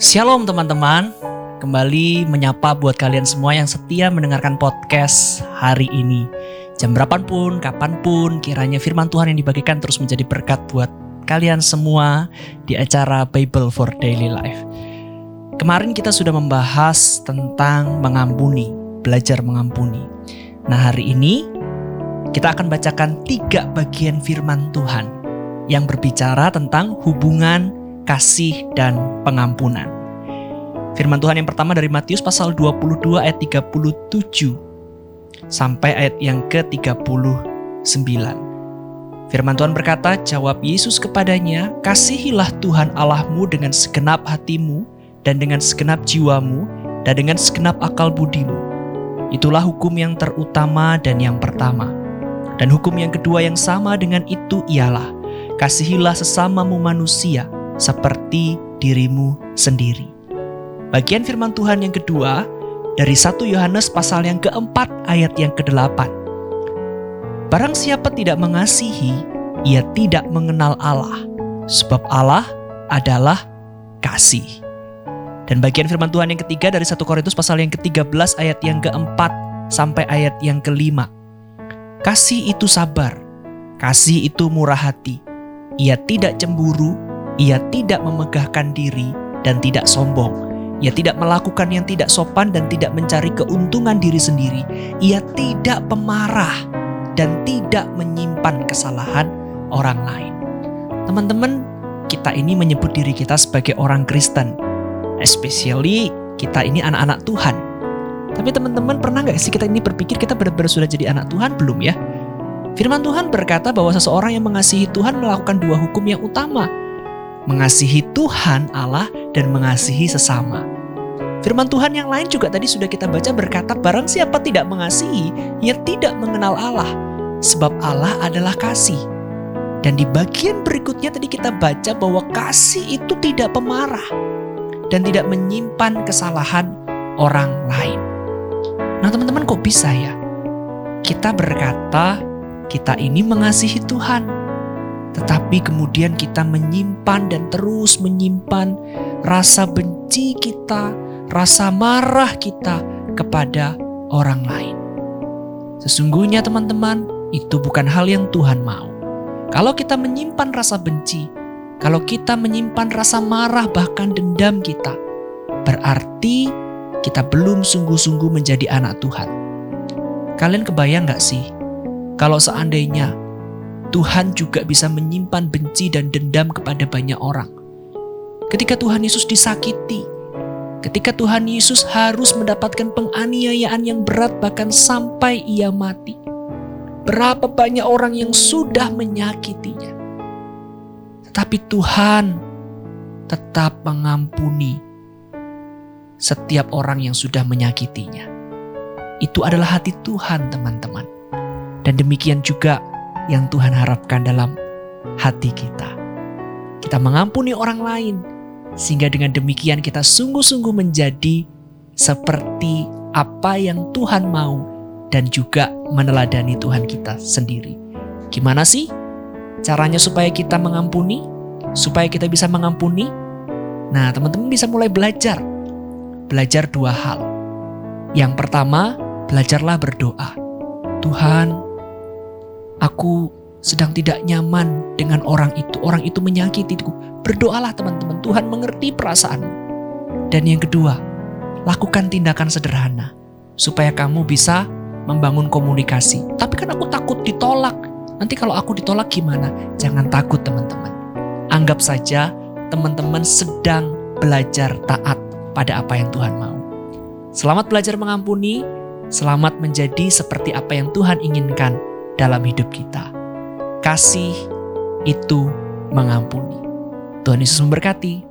Shalom teman-teman, kembali menyapa buat kalian semua yang setia mendengarkan podcast hari ini. Jam berapapun, kapanpun, kiranya firman Tuhan yang dibagikan terus menjadi berkat buat kalian semua di acara Bible for Daily Life. Kemarin kita sudah membahas tentang mengampuni, belajar mengampuni. Nah hari ini kita akan bacakan 3 bagian firman Tuhan yang berbicara tentang hubungan kasih dan pengampunan. Firman Tuhan yang pertama dari Matius pasal 22 ayat 37 sampai ayat yang ke-39. Firman Tuhan berkata, jawab Yesus kepadanya, kasihilah Tuhan Allahmu dengan segenap hatimu dan dengan segenap jiwamu dan dengan segenap akal budimu. Itulah hukum yang terutama dan yang pertama. Dan hukum yang kedua yang sama dengan itu ialah, kasihilah sesamamu manusia seperti dirimu sendiri. Bagian firman Tuhan yang kedua dari 1 Yohanes pasal yang keempat ayat yang ke-8. Barang siapa tidak mengasihi, ia tidak mengenal Allah, sebab Allah adalah kasih. Dan bagian firman Tuhan yang ketiga dari 1 Korintus pasal yang ke-13 ayat yang ke-4 sampai ayat yang ke-5. Kasih itu sabar, kasih itu murah hati, ia tidak cemburu, ia tidak memegahkan diri dan tidak sombong. Ia tidak melakukan yang tidak sopan dan tidak mencari keuntungan diri sendiri. Ia tidak pemarah dan tidak menyimpan kesalahan orang lain. Teman-teman, kita ini menyebut diri kita sebagai orang Kristen. Especially kita ini anak-anak Tuhan. Tapi teman-teman, pernah gak sih kita ini berpikir kita benar-benar sudah jadi anak Tuhan belum ya? Firman Tuhan berkata bahwa seseorang yang mengasihi Tuhan melakukan 2 hukum yang utama. Mengasihi Tuhan Allah dan mengasihi sesama. Firman Tuhan yang lain juga tadi sudah kita baca berkata, barang siapa tidak mengasihi, ia tidak mengenal Allah, sebab Allah adalah kasih. Dan di bagian berikutnya tadi kita baca bahwa kasih itu tidak pemarah dan tidak menyimpan kesalahan orang lain. Nah teman-teman, kok bisa ya? Kita berkata kita ini mengasihi Tuhan, tetapi kemudian kita menyimpan dan terus menyimpan rasa benci kita, rasa marah kita kepada orang lain. Sesungguhnya teman-teman, itu bukan hal yang Tuhan mau. Kalau kita menyimpan rasa benci, kalau kita menyimpan rasa marah bahkan dendam kita, berarti kita belum sungguh-sungguh menjadi anak Tuhan. Kalian kebayang gak sih kalau seandainya Tuhan juga bisa menyimpan benci dan dendam kepada banyak orang. Ketika Tuhan Yesus disakiti, ketika Tuhan Yesus harus mendapatkan penganiayaan yang berat bahkan sampai ia mati, berapa banyak orang yang sudah menyakitinya. Tetapi Tuhan tetap mengampuni setiap orang yang sudah menyakitinya. Itu adalah hati Tuhan, teman-teman. Dan demikian juga yang Tuhan harapkan dalam hati kita. Kita mengampuni orang lain, sehingga dengan demikian kita sungguh-sungguh menjadi seperti apa yang Tuhan mau dan juga meneladani Tuhan kita sendiri. Gimana sih caranya supaya kita mengampuni? Supaya kita bisa mengampuni? Nah, teman-teman bisa mulai belajar. Belajar 2 hal. Yang pertama, belajarlah berdoa. Tuhan, aku sedang tidak nyaman dengan orang itu. Orang itu menyakitiku. Berdoalah teman-teman, Tuhan mengerti perasaanmu. Dan yang kedua, lakukan tindakan sederhana supaya kamu bisa membangun komunikasi. Tapi kan aku takut ditolak. Nanti kalau aku ditolak gimana? Jangan takut teman-teman. Anggap saja teman-teman sedang belajar taat pada apa yang Tuhan mau. Selamat belajar mengampuni. Selamat menjadi seperti apa yang Tuhan inginkan dalam hidup kita. Kasih itu mengampuni. Tuhan Yesus memberkati.